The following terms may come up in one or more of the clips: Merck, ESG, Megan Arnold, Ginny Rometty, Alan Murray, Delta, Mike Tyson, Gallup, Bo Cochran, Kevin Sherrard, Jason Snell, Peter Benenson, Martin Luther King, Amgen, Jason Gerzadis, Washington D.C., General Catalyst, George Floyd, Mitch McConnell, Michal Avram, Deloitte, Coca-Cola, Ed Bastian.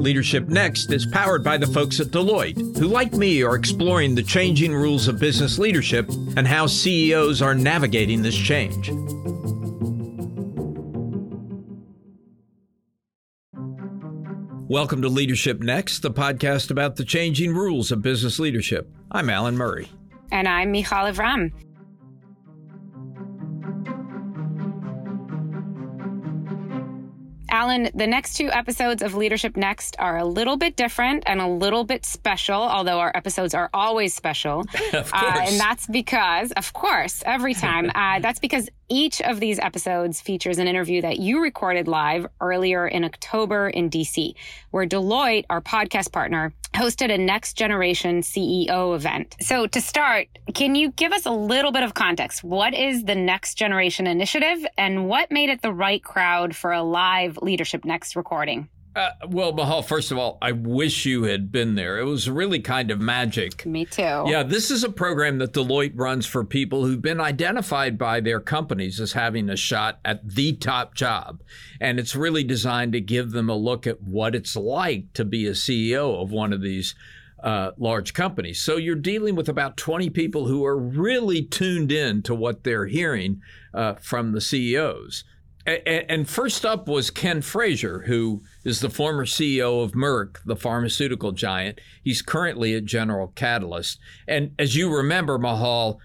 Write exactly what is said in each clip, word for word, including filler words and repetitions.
Leadership Next is powered by the folks at Deloitte, who, like me, are exploring the changing rules of business leadership and how C E Os are navigating this change. Welcome to Leadership Next, the podcast about the changing rules of business leadership. I'm Alan Murray. And I'm Michal Avram. Alan, the next two episodes of Leadership Next are a little bit different and a little bit special, although our episodes are always special. Of course. Uh, and that's because, of course, every time, uh, that's because each of these episodes features an interview that you recorded live earlier in October in D C, where Deloitte, our podcast partner, hosted a Next Generation C E O event. So to start, can you give us a little bit of context? What is the Next Generation Initiative and what made it the right crowd for a live Leadership Next recording? Uh, well, Michal, first of all, I wish you had been there. It was really kind of magic. Me too. Yeah, this is a program that Deloitte runs for people who've been identified by their companies as having a shot at the top job. And it's really designed to give them a look at what it's like to be a C E O of one of these uh, large companies. So you're dealing with about twenty people who are really tuned in to what they're hearing uh, from the C E Os. And first up was Ken Frazier, who is the former C E O of Merck, the pharmaceutical giant. He's currently at General Catalyst. And as you remember, Michal,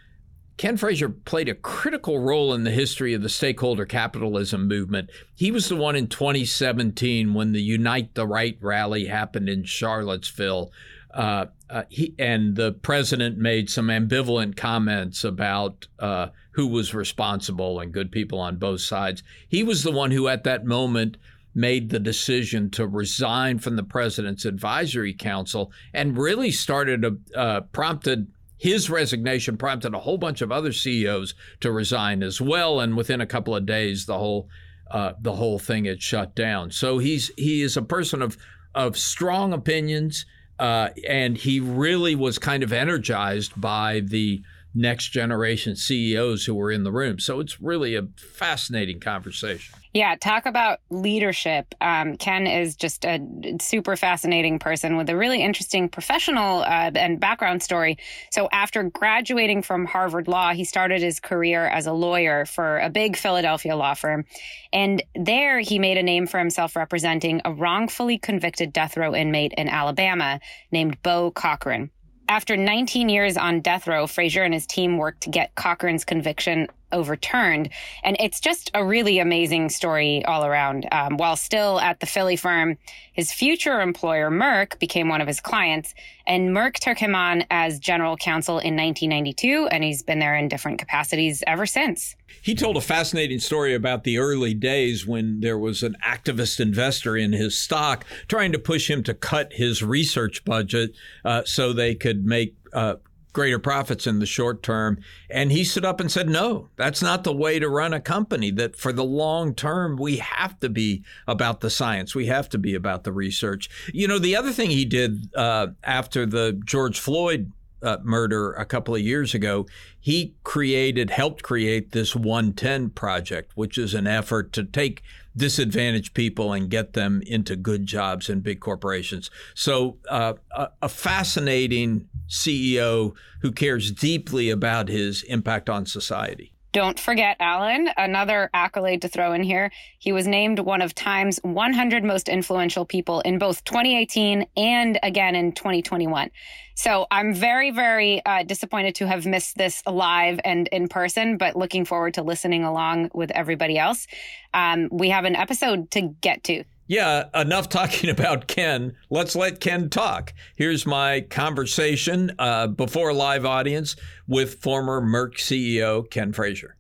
Ken Frazier played a critical role in the history of the stakeholder capitalism movement. He was the one in twenty seventeen when the Unite the Right rally happened in Charlottesville. Uh, uh, he, and the president made some ambivalent comments about uh, who was responsible and good people on both sides. He was the one who at that moment made the decision to resign from the president's advisory council and really started a uh, prompted his resignation prompted a whole bunch of other C E Os to resign as well. And within a couple of days, the whole uh, the whole thing had shut down. So he's he is a person of of strong opinions. Uh, and he really was kind of energized by the next generation C E Os who were in the room. So it's really a fascinating conversation. Yeah, talk about leadership. Um, Ken is just a super fascinating person with a really interesting professional uh, and background story. So after graduating from Harvard Law, he started his career as a lawyer for a big Philadelphia law firm. And there he made a name for himself representing a wrongfully convicted death row inmate in Alabama named Bo Cochran. After nineteen years on death row, Frazier and his team worked to get Cochran's conviction overturned. And it's just a really amazing story all around. Um, while still at the Philly firm, his future employer, Merck, became one of his clients. And Merck took him on as general counsel in nineteen ninety-two, and he's been there in different capacities ever since. He told a fascinating story about the early days when there was an activist investor in his stock trying to push him to cut his research budget uh, so they could make uh, greater profits in the short term. And he stood up and said, no, that's not the way to run a company, that for the long term, we have to be about the science. We have to be about the research. You know, the other thing he did uh, after the George Floyd uh, murder a couple of years ago, he created, helped create this OneTen project, which is an effort to take disadvantaged people and get them into good jobs in big corporations. So uh, a, a fascinating C E O who cares deeply about his impact on society. Don't forget, Alan, another accolade to throw in here. He was named one of Time's one hundred most influential people in both twenty eighteen and again in twenty twenty-one. So I'm very, very uh, disappointed to have missed this live and in person, but looking forward to listening along with everybody else. Um, we have an episode to get to. Yeah, enough talking about Ken. Let's let Ken talk. Here's my conversation uh, before a live audience with former Merck C E O Ken Frazier.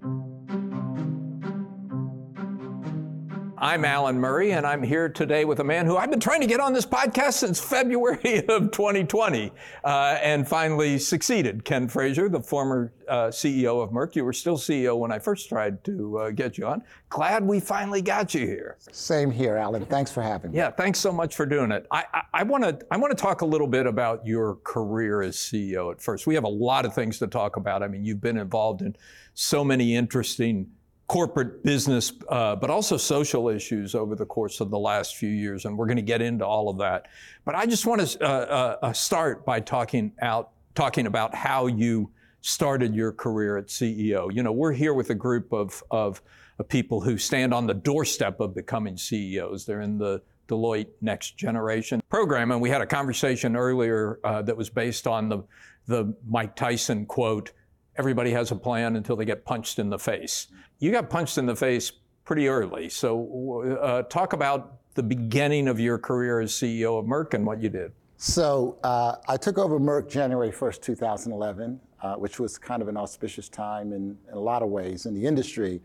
I'm Alan Murray, and I'm here today with a man who I've been trying to get on this podcast since February of twenty twenty uh, and finally succeeded. Ken Frazier, the former uh, C E O of Merck. You were still C E O when I first tried to uh, get you on. Glad we finally got you here. Same here, Alan. Thanks for having me. Yeah, thanks so much for doing it. I, I, I want to I want to talk a little bit about your career as C E O at first. We have a lot of things to talk about. I mean, you've been involved in so many interesting corporate business, uh, but also social issues over the course of the last few years. And we're going to get into all of that. But I just want to uh, uh, start by talking out, talking about how you started your career at C E O. You know, we're here with a group of, of people who stand on the doorstep of becoming C E Os. They're in the Deloitte Next Generation program. And we had a conversation earlier uh, that was based on the, the Mike Tyson quote, "Everybody has a plan until they get punched in the face." You got punched in the face pretty early. So uh, talk about the beginning of your career as C E O of Merck and what you did. So uh, I took over Merck January first, two thousand eleven, uh, which was kind of an auspicious time in, in a lot of ways in the industry.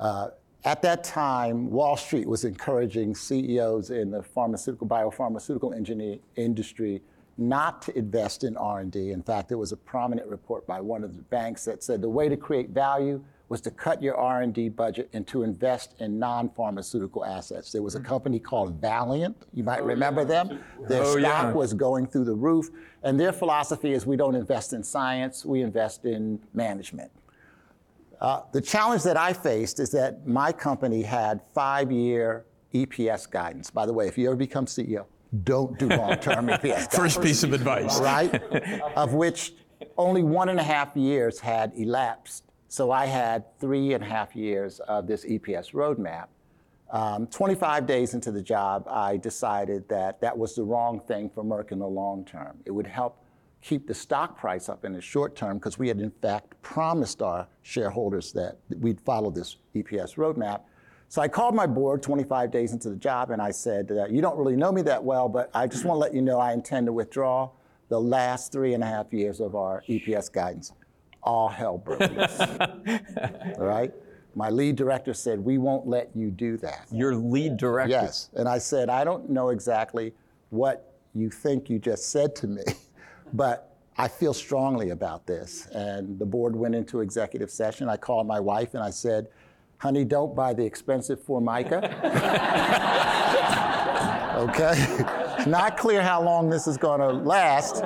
Uh, at that time, Wall Street was encouraging C E Os in the pharmaceutical, biopharmaceutical engineering industry not to invest in R and D. In fact, there was a prominent report by one of the banks that said the way to create value was to cut your R and D budget and to invest in non-pharmaceutical assets. There was a company called Valiant. You might oh, remember yeah. them. Their oh, stock yeah. was going through the roof. And their philosophy is we don't invest in science, we invest in management. Uh, the challenge that I faced is that my company had five-year E P S guidance. By the way, if you ever become C E O, don't do long-term E P S. First piece of advice. Right? Of which only one and a half years had elapsed. So I had three and a half years of this E P S roadmap. Um, twenty-five days into the job, I decided that that was the wrong thing for Merck in the long term. It would help keep the stock price up in the short term because we had in fact promised our shareholders that we'd follow this E P S roadmap. So I called my board twenty-five days into the job and I said, uh, you don't really know me that well, but I just want to let you know I intend to withdraw the last three and a half years of our E P S guidance. All hell broke loose. All right? My lead director said, we won't let you do that. Your lead director? Yes. And I said, I don't know exactly what you think you just said to me, but I feel strongly about this. And the board went into executive session. I called my wife and I said, honey, don't buy the expensive Formica. Okay? Not clear how long this is going to last,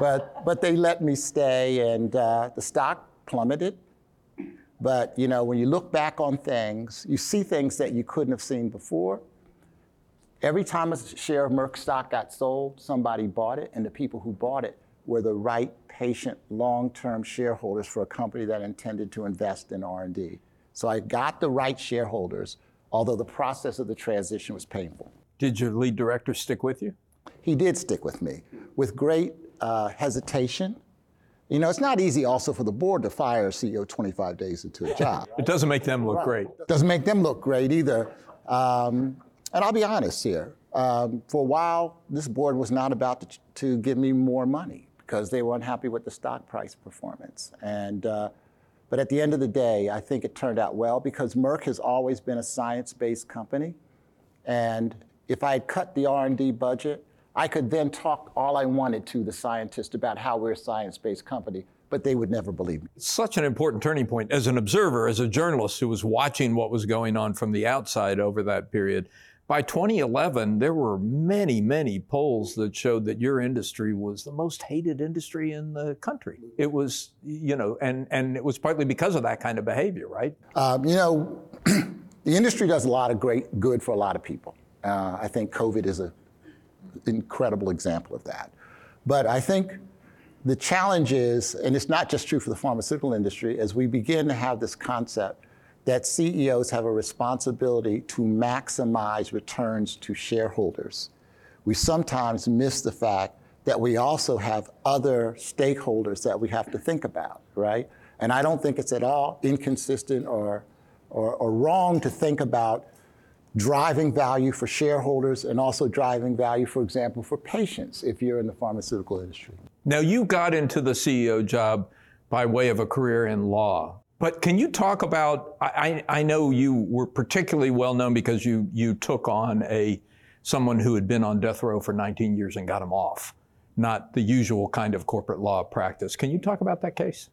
but but they let me stay, and uh, the stock plummeted. But you know, when you look back on things, you see things that you couldn't have seen before. Every time a share of Merck stock got sold, somebody bought it, and the people who bought it were the right patient long-term shareholders for a company that intended to invest in R and D. So I got the right shareholders, although the process of the transition was painful. Did your lead director stick with you? He did stick with me, with great uh, hesitation. You know, it's not easy also for the board to fire a C E O twenty-five days into a job. It doesn't make them look great. Doesn't make them look great either. Um, and I'll be honest here. Um, for a while, this board was not about to, to give me more money because they were unhappy with the stock price performance. And uh, but at the end of the day, I think it turned out well because Merck has always been a science-based company. And if I had cut the R and D budget, I could then talk all I wanted to the scientists about how we're a science-based company, but they would never believe me. It's such an important turning point. As an observer, as a journalist who was watching what was going on from the outside over that period, by twenty eleven, there were many, many polls that showed that your industry was the most hated industry in the country. It was, you know, and, and it was partly because of that kind of behavior, right? Um, you know, the industry does a lot of great good for a lot of people. Uh, I think COVID is an incredible example of that. But I think the challenge is, and it's not just true for the pharmaceutical industry, as we begin to have this concept that C E Os have a responsibility to maximize returns to shareholders. We sometimes miss the fact that we also have other stakeholders that we have to think about, right? And I don't think it's at all inconsistent or, or, or wrong to think about driving value for shareholders and also driving value, for example, for patients if you're in the pharmaceutical industry. Now, you got into the C E O job by way of a career in law. But can you talk about, I, I know you were particularly well known because you you took on a someone who had been on death row for nineteen years and got him off, not the usual kind of corporate law practice. Can you talk about that case?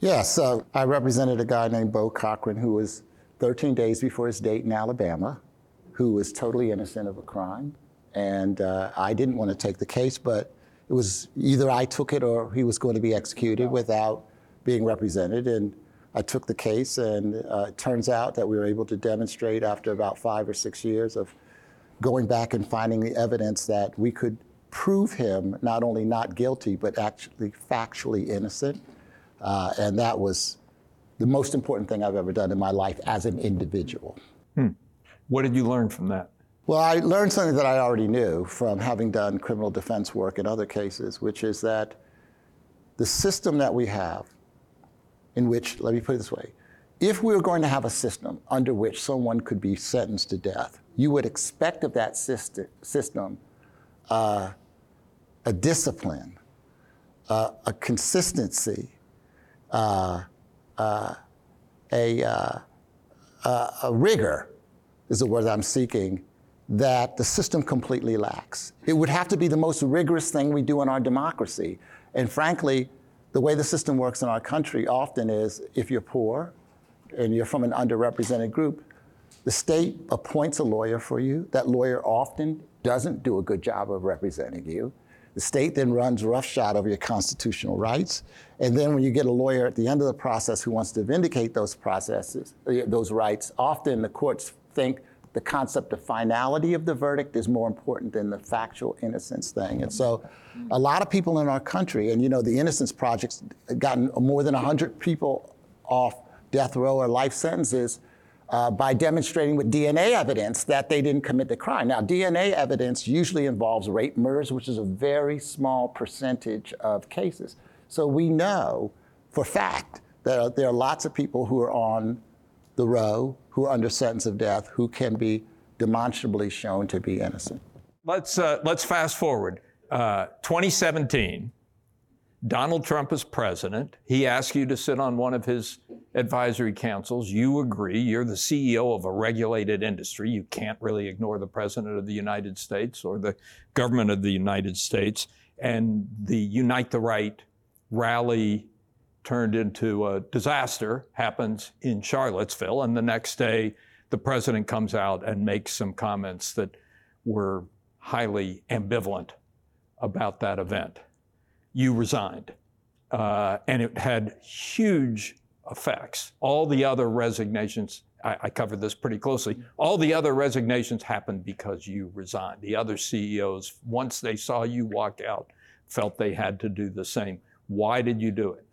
Yeah, so I represented a guy named Bo Cochran who was thirteen days before his date in Alabama, who was totally innocent of a crime. And uh, I didn't want to take the case, but it was either I took it or he was going to be executed without being represented. And I took the case, and uh, it turns out that we were able to demonstrate after about five or six years of going back and finding the evidence that we could prove him not only not guilty, but actually factually innocent. Uh, and that was the most important thing I've ever done in my life as an individual. Hmm. What did you learn from that? Well, I learned something that I already knew from having done criminal defense work in other cases, which is that the system that we have, in which, let me put it this way, if we were going to have a system under which someone could be sentenced to death, you would expect of that system, system uh, a discipline, uh, a consistency, uh, uh, a, uh, uh, a rigor, is the word I'm seeking, that the system completely lacks. It would have to be the most rigorous thing we do in our democracy. And frankly, the way the system works in our country often is if you're poor and you're from an underrepresented group, the state appoints a lawyer for you. That lawyer often doesn't do a good job of representing you. The state then runs roughshod over your constitutional rights. And then when you get a lawyer at the end of the process who wants to vindicate those processes, those rights, often the courts think the concept of finality of the verdict is more important than the factual innocence thing. And so a lot of people in our country, and you know, the Innocence Project's gotten more than one hundred people off death row or life sentences uh, by demonstrating with D N A evidence that they didn't commit the crime. Now, D N A evidence usually involves rape murders, which is a very small percentage of cases. So we know for fact that there are lots of people who are on the row who are under sentence of death, who can be demonstrably shown to be innocent. Let's uh, let's fast forward. Uh, twenty seventeen, Donald Trump is president. He asks you to sit on one of his advisory councils. You agree. You're the C E O of a regulated industry. You can't really ignore the president of the United States or the government of the United States. And the Unite the Right rally turned into a disaster, happens in Charlottesville, and the next day the president comes out and makes some comments that were highly ambivalent about that event. You resigned, uh, and it had huge effects. All the other resignations, I, I covered this pretty closely, all the other resignations happened because you resigned. The other C E Os, once they saw you walk out, felt they had to do the same. Why did you do it?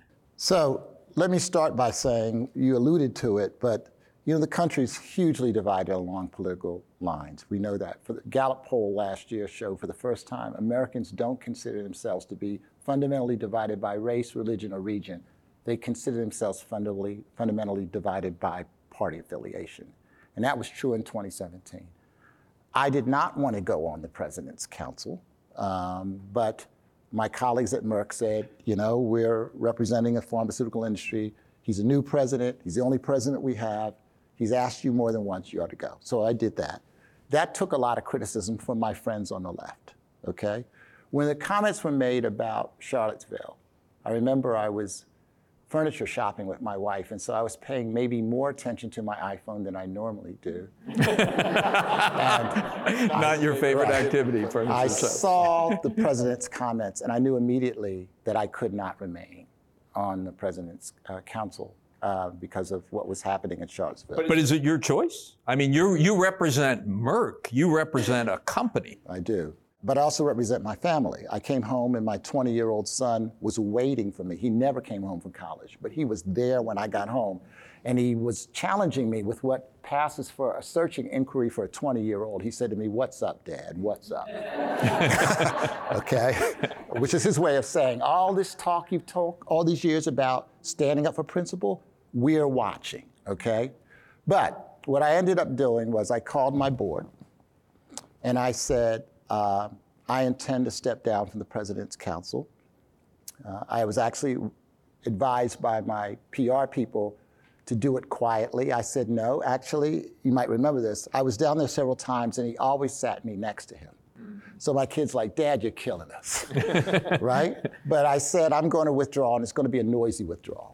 So let me start by saying, you alluded to it, but you know the country's hugely divided along political lines. We know that. For the Gallup poll last year showed for the first time, Americans don't consider themselves to be fundamentally divided by race, religion, or region. They consider themselves fundamentally, fundamentally divided by party affiliation. And that was true in twenty seventeen. I did not want to go on the president's council, um, but my colleagues at Merck said, you know, we're representing a pharmaceutical industry. He's a new president. He's the only president we have. He's asked you more than once, you ought to go. So I did that. That took a lot of criticism from my friends on the left, okay? When the comments were made about Charlottesville, I remember I was furniture shopping with my wife, and so I was paying maybe more attention to my iPhone than I normally do. Not your favorite right. activity. I saw the president's comments, and I knew immediately that I could not remain on the president's uh, council uh, because of what was happening in Charlottesville. But, but is it your choice? I mean, you you represent Merck. You represent a company. I do. But I also represent my family. I came home and my twenty-year-old son was waiting for me. He never came home from college, but he was there when I got home. And he was challenging me with what passes for a searching inquiry for a twenty-year-old. He said to me, "What's up, Dad? What's up?" Okay? Which is his way of saying, all this talk you've talked all these years about standing up for principle, we're watching, okay? But what I ended up doing was I called my board and I said, Uh, I intend to step down from the president's council. Uh, I was actually advised by my P R people to do it quietly. I said, no, actually, you might remember this. I was down there several times and he always sat me next to him. Mm-hmm. So my kid's like, "Dad, you're killing us," right? But I said, I'm going to withdraw, and it's going to be a noisy withdrawal.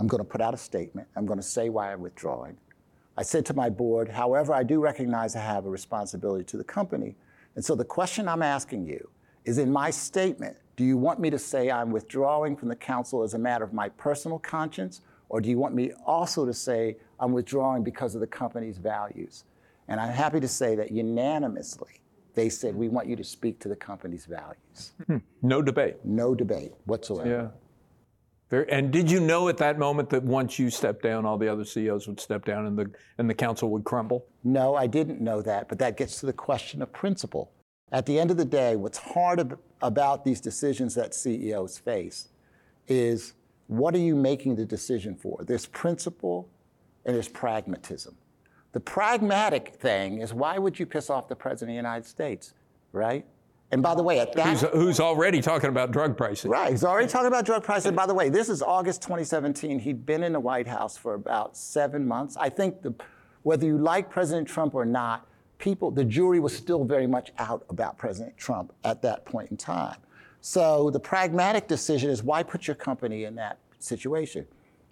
I'm going to put out a statement. I'm going to say why I'm withdrawing. I said to my board, however, I do recognize I have a responsibility to the company. And so the question I'm asking you is, in my statement, do you want me to say I'm withdrawing from the council as a matter of my personal conscience Or do you want me also to say I'm withdrawing because of the company's values? And I'm happy to say that unanimously, they said, we want you to speak to the company's values. Hmm. No debate. No debate whatsoever. Yeah. Very, and did you know at that moment that once you stepped down, all the other C E Os would step down and the, and the council would crumble? No, I didn't know that, but that gets to the question of principle. At the end of the day, what's hard ab- about these decisions that C E Os face is, what are you making the decision for? There's principle and there's pragmatism. The pragmatic thing is, why would you piss off the President of the United States, right? And by the way, at that Who's, point, who's already talking about drug prices. Right, he's already talking about drug prices. And by the way, this is August twenty seventeen. He'd been in the White House for about seven months. I think the, whether you like President Trump or not, people, the jury was still very much out about President Trump at that point in time. So the pragmatic decision is, why put your company in that situation?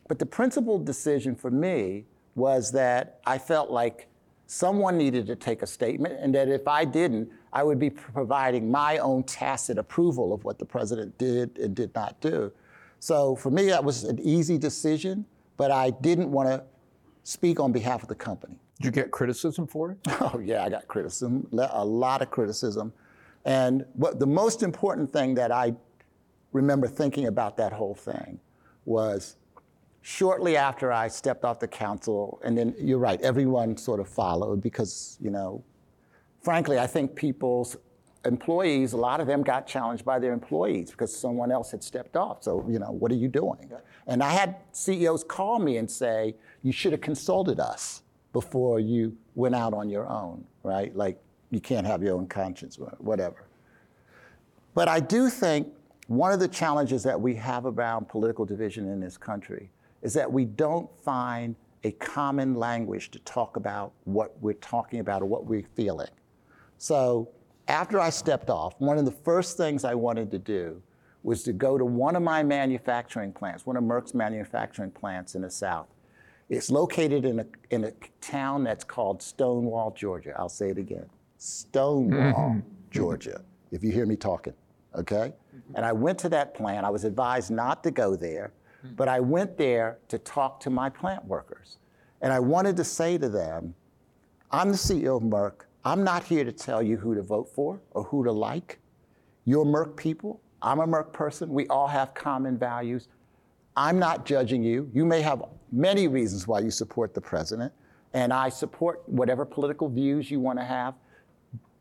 But the principled decision for me was that I felt like someone needed to take a statement, and that if I didn't, I would be providing my own tacit approval of what the president did and did not do. So for me, that was an easy decision, but I didn't want to speak on behalf of the company. Did you get criticism for it? Oh yeah, I got criticism, a lot of criticism. And what the most important thing that I remember thinking about that whole thing was, shortly after I stepped off the council, and then you're right, everyone sort of followed because, you know, frankly, I think people's employees, a lot of them got challenged by their employees because someone else had stepped off. So, you know, what are you doing? And I had C E Os call me and say, you should have consulted us before you went out on your own, right? Like, you can't have your own conscience, whatever. But I do think one of the challenges that we have around political division in this country is that we don't find a common language to talk about what we're talking about or what we're feeling. So after I stepped off, one of the first things I wanted to do was to go to one of my manufacturing plants, one of Merck's manufacturing plants in the South. It's located in a, in a town that's called Stonewall, Georgia. I'll say it again, Stonewall, Georgia, if you hear me talking, okay? And I went to that plant. I was advised not to go there, but I went there to talk to my plant workers. And I wanted to say to them, I'm the C E O of Merck. I'm not here to tell you who to vote for or who to like. You're Merck people. I'm a Merck person. We all have common values. I'm not judging you. You may have many reasons why you support the president, and I support whatever political views you want to have,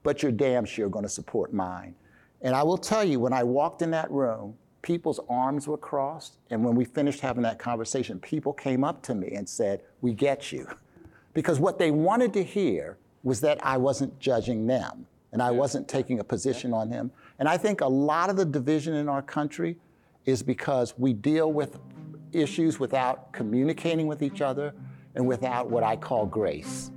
but you're damn sure going to support mine. And I will tell you, when I walked in that room, people's arms were crossed, and when we finished having that conversation, people came up to me and said, we get you. Because what they wanted to hear was that I wasn't judging them, and I wasn't taking a position on them. And I think a lot of the division in our country is because we deal with issues without communicating with each other and without what I call grace.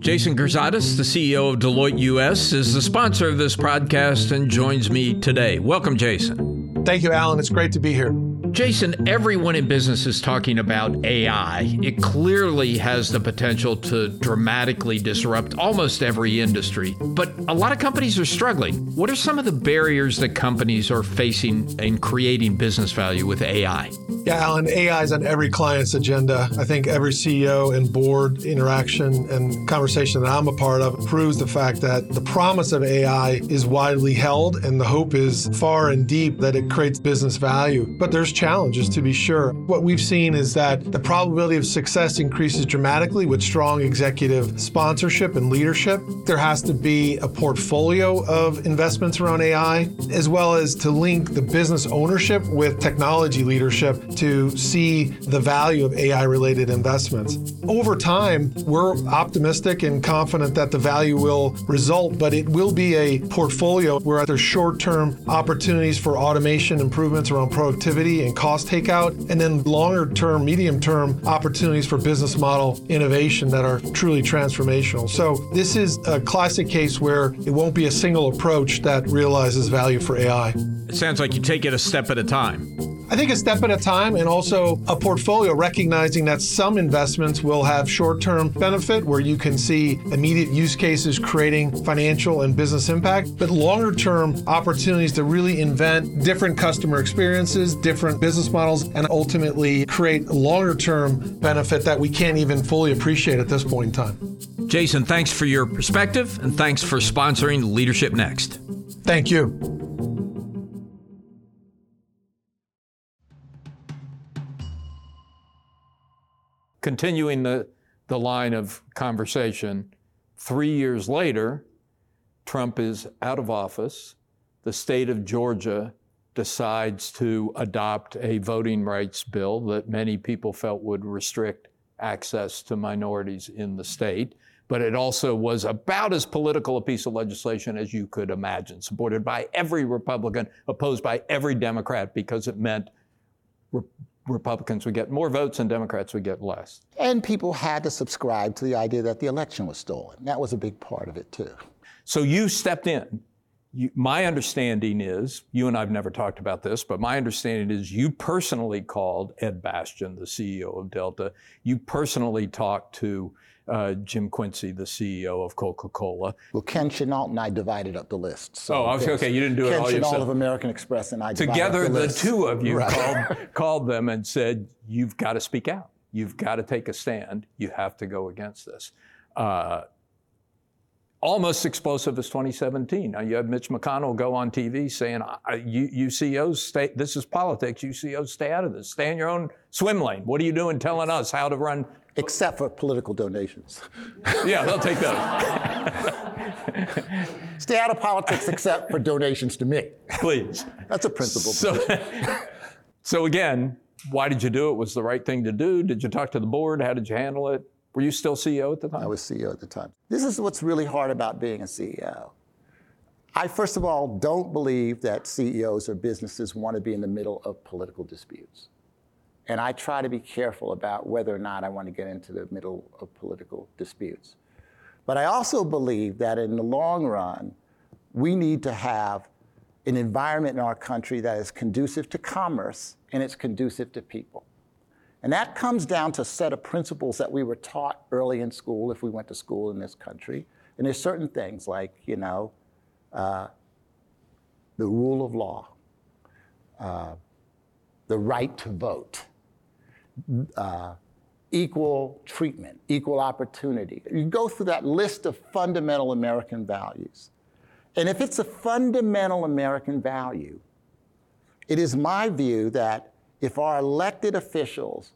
Jason Gerzadis, the C E O of Deloitte U S, is the sponsor of this podcast and joins me today. Welcome, Jason. Thank you, Alan. It's great to be here. Jason, everyone in business is talking about A I. It clearly has the potential to dramatically disrupt almost every industry, but a lot of companies are struggling. What are some of the barriers that companies are facing in creating business value with A I? Yeah, Alan, A I is on every client's agenda. I think every C E O and board interaction and conversation that I'm a part of proves the fact that the promise of A I is widely held, and the hope is far and deep that it creates business value. But there's challenges, to be sure. What we've seen is that the probability of success increases dramatically with strong executive sponsorship and leadership. There has to be a portfolio of investments around A I, as well as to link the business ownership with technology leadership to see the value of A I-related investments. Over time, we're optimistic and confident that the value will result, but it will be a portfolio where there's short-term opportunities for automation improvements around productivity and cost takeout, and then longer-term, medium-term opportunities for business model innovation that are truly transformational. So this is a classic case where it won't be a single approach that realizes value for A I. It sounds like you take it a step at a time. I think a step at a time, and also a portfolio recognizing that some investments will have short-term benefit where you can see immediate use cases creating financial and business impact, but longer-term opportunities to really invent different customer experiences, different business models, and ultimately create longer-term benefit that we can't even fully appreciate at this point in time. Jason, thanks for your perspective, and thanks for sponsoring Leadership Next. Thank you. Continuing the, the line of conversation, three years later, Trump is out of office. The state of Georgia decides to adopt a voting rights bill that many people felt would restrict access to minorities in the state. But it also was about as political a piece of legislation as you could imagine, supported by every Republican, opposed by every Democrat, because it meant re- Republicans would get more votes and Democrats would get less. And people had to subscribe to the idea that the election was stolen. That was a big part of it, too. So you stepped in. You, my understanding is, you and I've never talked about this, but my understanding is you personally called Ed Bastian, the C E O of Delta. You personally talked to Uh, Jim Quincy, the C E O of Coca-Cola. Well, Ken Chenault and I divided up the list. So oh, I was, okay, you didn't do Ken it all Chenault yourself. Ken Chenault of American Express and I divided Together, up the, the list. Together, the two of you right. called, called them and said, you've got to speak out. You've got to take a stand. You have to go against this. Uh, almost explosive as twenty seventeen. Now, you have Mitch McConnell go on T V saying, you, you C E Os, stay, this is politics. You C E Os, stay out of this. Stay in your own swim lane. What are you doing telling us how to run? Except for political donations. Yeah, they'll take those. Stay out of politics except for donations to me. Please. That's a principle. So, so again, why did you do it? Was the right thing to do? Did you talk to the board? How did you handle it? Were you still C E O at the time? I was C E O at the time. This is what's really hard about being a C E O. I, first of all, don't believe that C E Os or businesses want to be in the middle of political disputes. And I try to be careful about whether or not I want to get into the middle of political disputes. But I also believe that in the long run, we need to have an environment in our country that is conducive to commerce and it's conducive to people. And that comes down to a set of principles that we were taught early in school if we went to school in this country. And there's certain things like, you know, uh, the rule of law, uh, the right to vote. Uh, equal treatment, equal opportunity. You go through that list of fundamental American values. And if it's a fundamental American value, it is my view that if our elected officials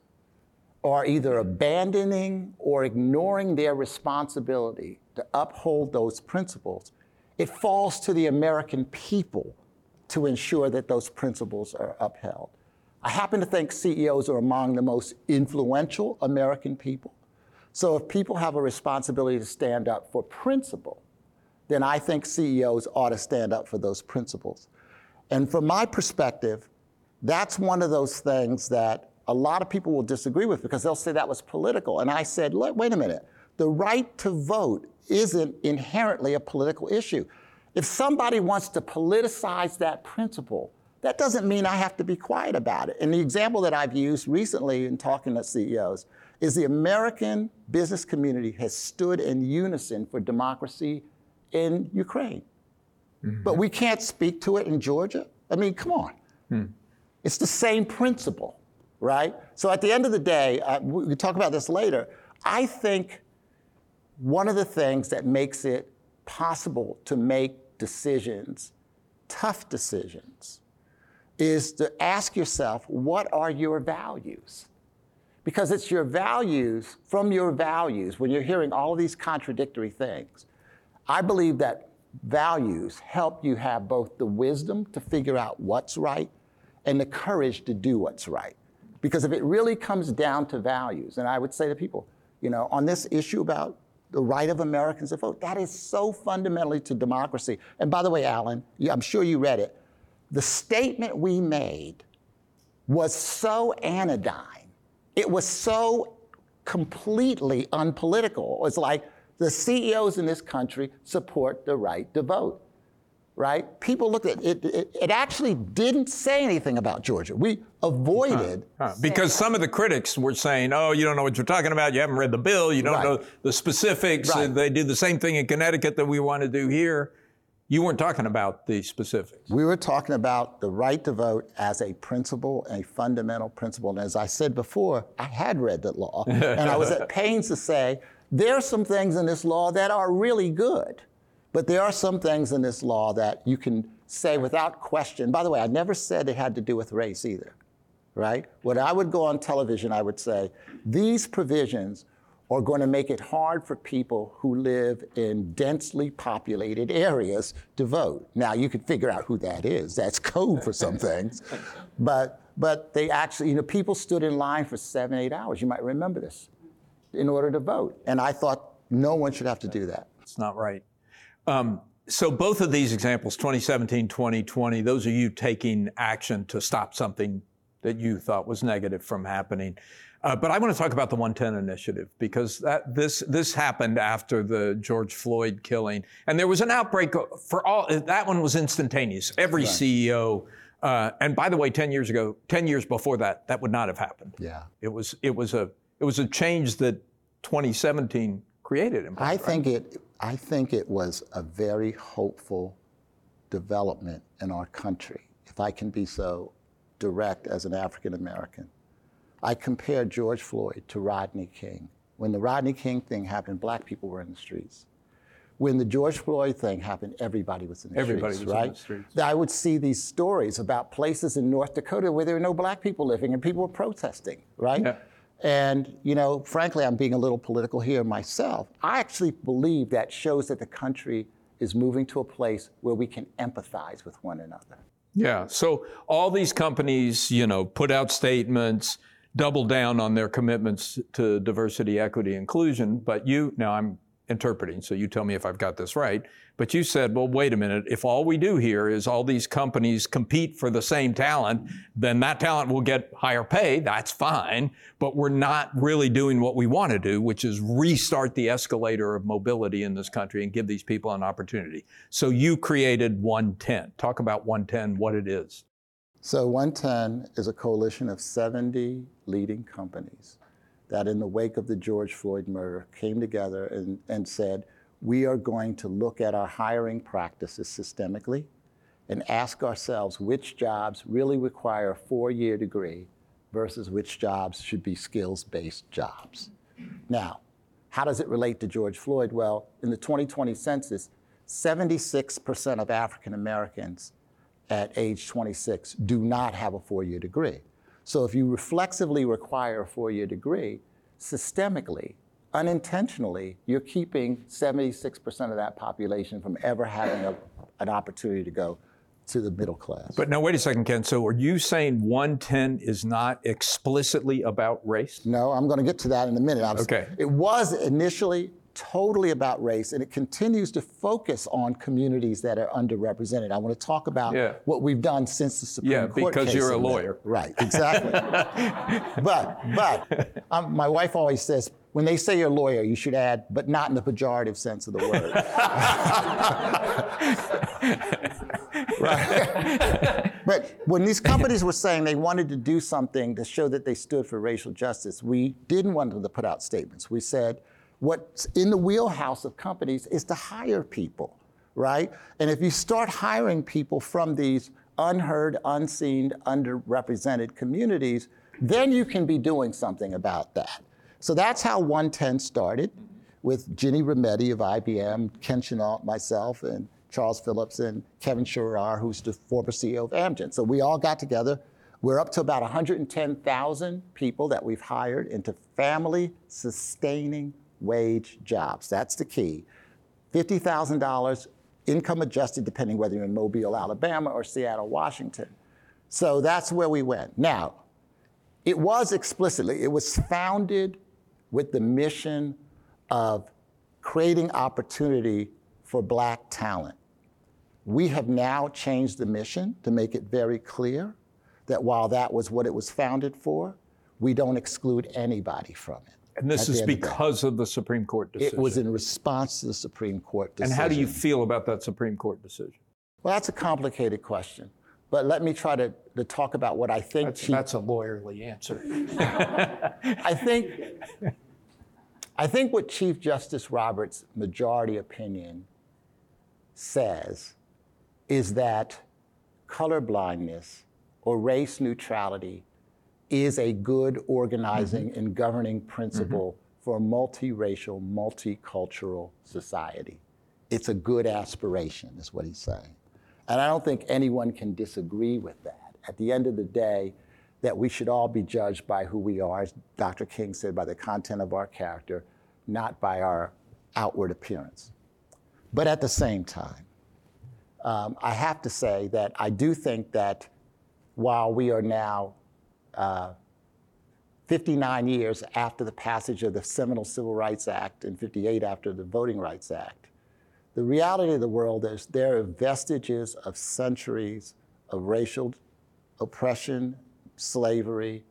are either abandoning or ignoring their responsibility to uphold those principles, it falls to the American people to ensure that those principles are upheld. I happen to think C E Os are among the most influential American people. So if people have a responsibility to stand up for principle, then I think C E Os ought to stand up for those principles. And from my perspective, that's one of those things that a lot of people will disagree with because they'll say that was political. And I said, wait a minute, the right to vote isn't inherently a political issue. If somebody wants to politicize that principle, that doesn't mean I have to be quiet about it. And the example that I've used recently in talking to C E Os is the American business community has stood in unison for democracy in Ukraine. Mm-hmm. But we can't speak to it in Georgia? I mean, come on. Mm. It's the same principle, right? So at the end of the day, uh, we can talk about this later, I think one of the things that makes it possible to make decisions, tough decisions, is to ask yourself, what are your values? Because it's your values, from your values, when you're hearing all of these contradictory things, I believe that values help you have both the wisdom to figure out what's right and the courage to do what's right. Because if it really comes down to values, and I would say to people, you know, on this issue about the right of Americans to vote, that is so fundamentally to democracy. And by the way, Alan, I'm sure you read it, the statement we made was so anodyne. It was so completely unpolitical. It's like the C E Os in this country support the right to vote. right? People looked at it, it, it actually didn't say anything about Georgia. We avoided. Huh. Huh. Because some of the critics were saying, oh, you don't know what you're talking about. You haven't read the bill. You don't right. know the specifics. Right. They did the same thing in Connecticut that we want to do here. You weren't talking about the specifics. We were talking about the right to vote as a principle, a fundamental principle. And as I said before, I had read the law. And I was at pains to say, there are some things in this law that are really good. But there are some things in this law that you can say without question. By the way, I never said it had to do with race either, right? When I would go on television, I would say, these provisions are going to make it hard for people who live in densely populated areas to vote. Now, you can figure out who that is. That's code for some things. But but they actually, you know, people stood in line for seven, eight hours, you might remember this, in order to vote. And I thought no one should have to do that. It's not right. Um, so both of these examples, twenty seventeen, twenty twenty, those are you taking action to stop something that you thought was negative from happening. Uh, but I want to talk about the OneTen initiative, because that this this happened after the George Floyd killing, and there was an outbreak for all. That one was instantaneous. Every right. C E O, uh, and by the way, ten years ago, ten years before that, that would not have happened. Yeah, it was it was a it was a change that twenty seventeen created. In part, I right? think it I think it was a very hopeful development in our country, if I can be so direct as an African American. I compare George Floyd to Rodney King. When the Rodney King thing happened, black people were in the streets. When the George Floyd thing happened, everybody was in the everybody streets, right? Everybody was in the streets. I would see these stories about places in North Dakota where there were no black people living and people were protesting, right? Yeah. And, you know, frankly, I'm being a little political here myself. I actually believe that shows that the country is moving to a place where we can empathize with one another. Yeah, so all these companies, you know, put out statements, double down on their commitments to diversity, equity, inclusion. But you, now I'm interpreting, so you tell me if I've got this right, but you said, well, wait a minute, if all we do here is all these companies compete for the same talent, then that talent will get higher pay, that's fine, but we're not really doing what we want to do, which is restart the escalator of mobility in this country and give these people an opportunity. So you created OneTen. Talk about OneTen, what it is. So OneTen is a coalition of seventy leading companies that in the wake of the George Floyd murder came together and, and said, we are going to look at our hiring practices systemically and ask ourselves which jobs really require a four-year degree versus which jobs should be skills-based jobs. Now, how does it relate to George Floyd? Well, in the twenty twenty census, seventy-six percent of African Americans at age twenty-six do not have a four-year degree. So if you reflexively require a four-year degree, systemically, unintentionally, you're keeping seventy-six percent of that population from ever having a, an opportunity to go to the middle class. But now, wait a second, Ken. So are you saying OneTen is not explicitly about race? No, I'm going to get to that in a minute. I'm okay. It was initially totally about race, and it continues to focus on communities that are underrepresented. I want to talk about yeah. what we've done since the Supreme yeah, Court case. Yeah, because you're a lawyer. That. Right, exactly. but but um, my wife always says, when they say you're a lawyer, you should add, but not in the pejorative sense of the word. Right. But when these companies were saying they wanted to do something to show that they stood for racial justice, we didn't want them to put out statements. We said, what's in the wheelhouse of companies is to hire people, right? And if you start hiring people from these unheard, unseen, underrepresented communities, then you can be doing something about that. So that's how OneTen started, with Ginny Rometty of I B M, Ken Chenault, myself, and Charles Phillips, and Kevin Sherrard, who's the former C E O of Amgen. So we all got together. We're up to about one hundred ten thousand people that we've hired into family-sustaining wage jobs. That's the key. fifty thousand dollars income adjusted, depending whether you're in Mobile, Alabama or Seattle, Washington. So that's where we went. Now, it was explicitly, it was founded with the mission of creating opportunity for black talent. We have now changed the mission to make it very clear that while that was what it was founded for, we don't exclude anybody from it. And this is because of the Supreme Court decision. It was in response to the Supreme Court decision. And how do you feel about that Supreme Court decision? Well, that's a complicated question, but let me try to, to talk about what I think. That's, he, that's a lawyerly answer. I think, I think what Chief Justice Roberts' majority opinion says is that colorblindness or race neutrality is a good organizing mm-hmm. and governing principle mm-hmm. for a multiracial, multicultural society. It's a good aspiration, is what he's saying. And I don't think anyone can disagree with that. At the end of the day, that we should all be judged by who we are, as Doctor King said, by the content of our character, not by our outward appearance. But at the same time, um, I have to say that I do think that while we are now uh, fifty-nine years after the passage of the seminal Civil Rights Act and fifty-eight after the Voting Rights Act, the reality of the world is there are vestiges of centuries of racial oppression, slavery,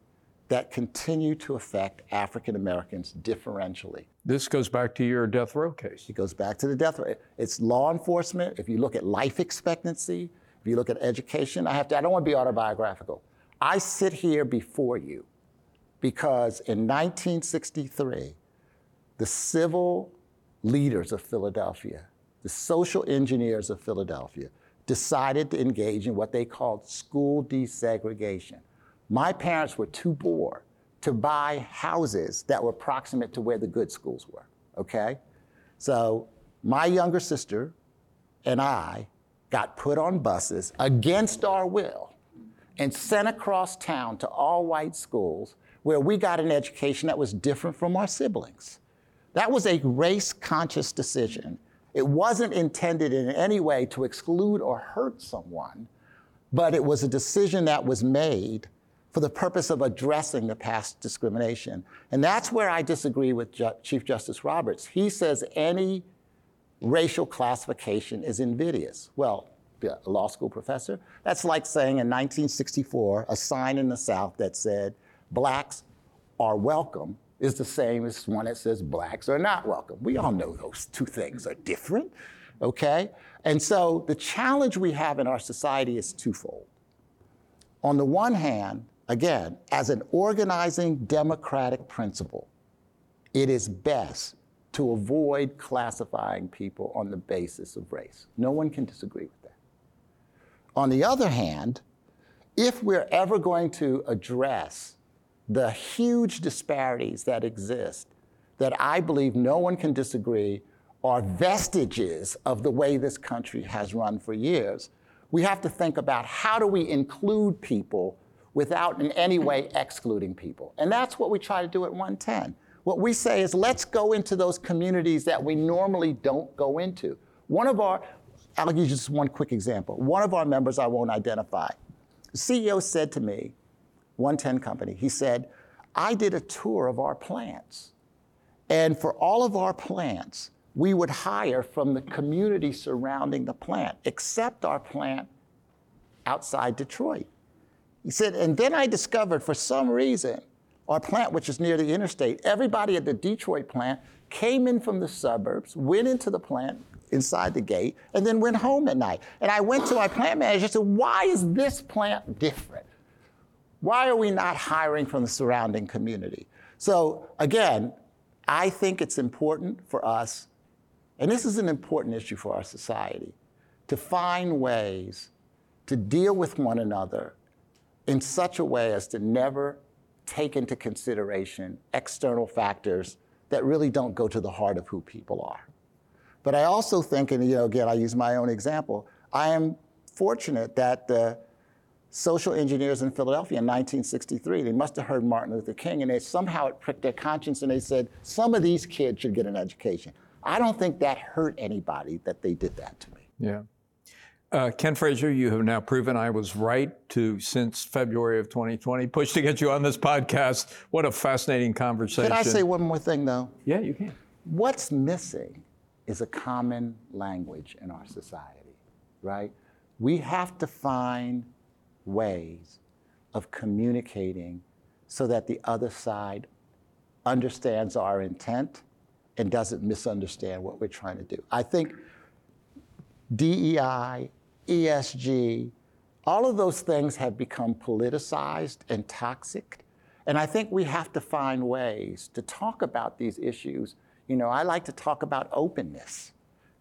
that continue to affect African Americans differentially. This goes back to your death row case. It goes back to the death row. It's law enforcement. If you look at life expectancy, if you look at education, I have to, I don't want to be autobiographical. I sit here before you because in nineteen sixty-three, the civil leaders of Philadelphia, the social engineers of Philadelphia, decided to engage in what they called school desegregation. My parents were too poor to buy houses that were proximate to where the good schools were, okay? So my younger sister and I got put on buses against our will and sent across town to all-white schools where we got an education that was different from our siblings. That was a race-conscious decision. It wasn't intended in any way to exclude or hurt someone, but it was a decision that was made for the purpose of addressing the past discrimination. And that's where I disagree with Ju- Chief Justice Roberts. He says any racial classification is invidious. Well, a law school professor, that's like saying in nineteen sixty-four, a sign in the South that said, blacks are welcome, is the same as one that says blacks are not welcome. We all know those two things are different, okay? And so the challenge we have in our society is twofold. On the one hand, again, as an organizing democratic principle, it is best to avoid classifying people on the basis of race. No one can disagree with that. On the other hand, if we're ever going to address the huge disparities that exist that I believe no one can disagree are vestiges of the way this country has run for years, we have to think about how do we include people without in any way excluding people. And that's what we try to do at OneTen. What we say is let's go into those communities that we normally don't go into. One of our, I'll give you just one quick example. One of our members I won't identify, the C E O said to me, OneTen company, he said, I did a tour of our plants. And for all of our plants, we would hire from the community surrounding the plant, except our plant outside Detroit. He said, and then I discovered for some reason, our plant, which is near the interstate, everybody at the Detroit plant came in from the suburbs, went into the plant inside the gate, and then went home at night. And I went to my plant manager and said, why is this plant different? Why are we not hiring from the surrounding community? So again, I think it's important for us, and this is an important issue for our society, to find ways to deal with one another in such a way as to never take into consideration external factors that really don't go to the heart of who people are. But I also think, and you know, again, I use my own example, I am fortunate that the social engineers in Philadelphia in nineteen sixty-three, they must have heard Martin Luther King, and they somehow it pricked their conscience, and they said, some of these kids should get an education. I don't think that hurt anybody that they did that to me. Yeah. Uh, Ken Frazier, you have now proven I was right to, since February of twenty twenty, push to get you on this podcast. What a fascinating conversation. Can I say one more thing, though? Yeah, you can. What's missing is a common language in our society, right? We have to find ways of communicating so that the other side understands our intent and doesn't misunderstand what we're trying to do. I think D E I E S G, all of those things have become politicized and toxic. And I think we have to find ways to talk about these issues. You know, I like to talk about openness,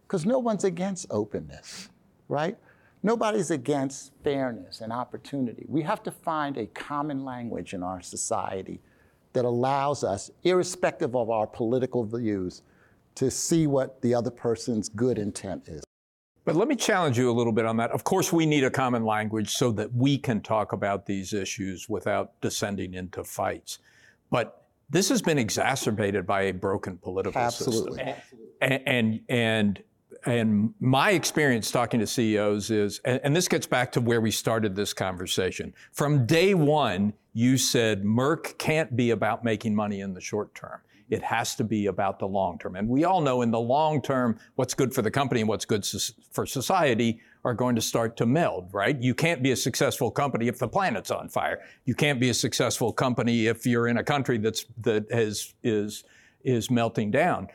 because no one's against openness, right? Nobody's against fairness and opportunity. We have to find a common language in our society that allows us, irrespective of our political views, to see what the other person's good intent is. But let me challenge you a little bit on that. Of course, we need a common language so that we can talk about these issues without descending into fights. But this has been exacerbated by a broken political Absolutely. System. Absolutely. And, and, and my experience talking to C E Os is, and this gets back to where we started this conversation. From day one, you said Merck can't be about making money in the short term. It has to be about the long term. And we all know in the long term, what's good for the company and what's good for society are going to start to meld, right? You can't be a successful company if the planet's on fire. You can't be a successful company if you're in a country that's, that has, is, is melting down.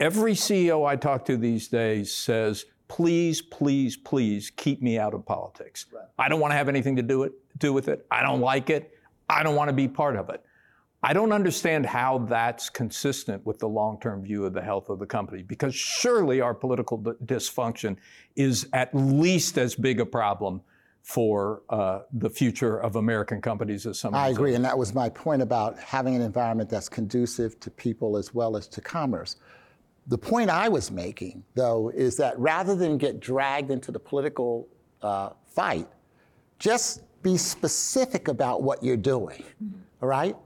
Every C E O I talk to these days says, please, please, please keep me out of politics. Right. I don't want to have anything to do, it, do with it. I don't like it. I don't want to be part of it. I don't understand how that's consistent with the long-term view of the health of the company, because surely our political d- dysfunction is at least as big a problem for uh, the future of American companies as some. I agree, are. And that was my point about having an environment that's conducive to people as well as to commerce. The point I was making, though, is that rather than get dragged into the political uh, fight, just be specific about what you're doing, all right?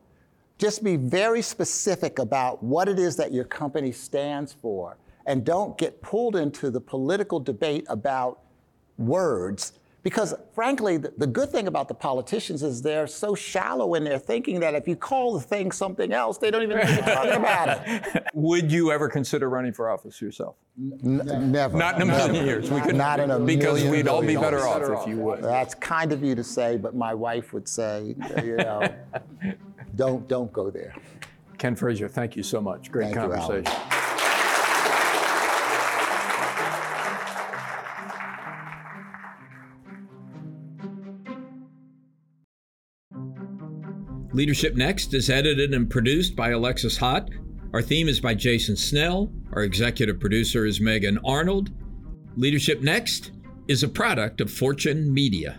Just be very specific about what it is that your company stands for, and don't get pulled into the political debate about words. Because frankly, the, the good thing about the politicians is they're so shallow in their thinking that if you call the thing something else, they don't even think you're talking about it. Would you ever consider running for office yourself? N- no. Never. Not in a million never. years. We could not in a million years. Because we'd all be better off if you would. That's kind of you to say, but my wife would say, you know, don't don't go there. Ken Frazier, thank you so much. Great thank conversation. You, Alan. Leadership Next is edited and produced by Alexis Hott. Our theme is by Jason Snell. Our executive producer is Megan Arnold. Leadership Next is a product of Fortune Media.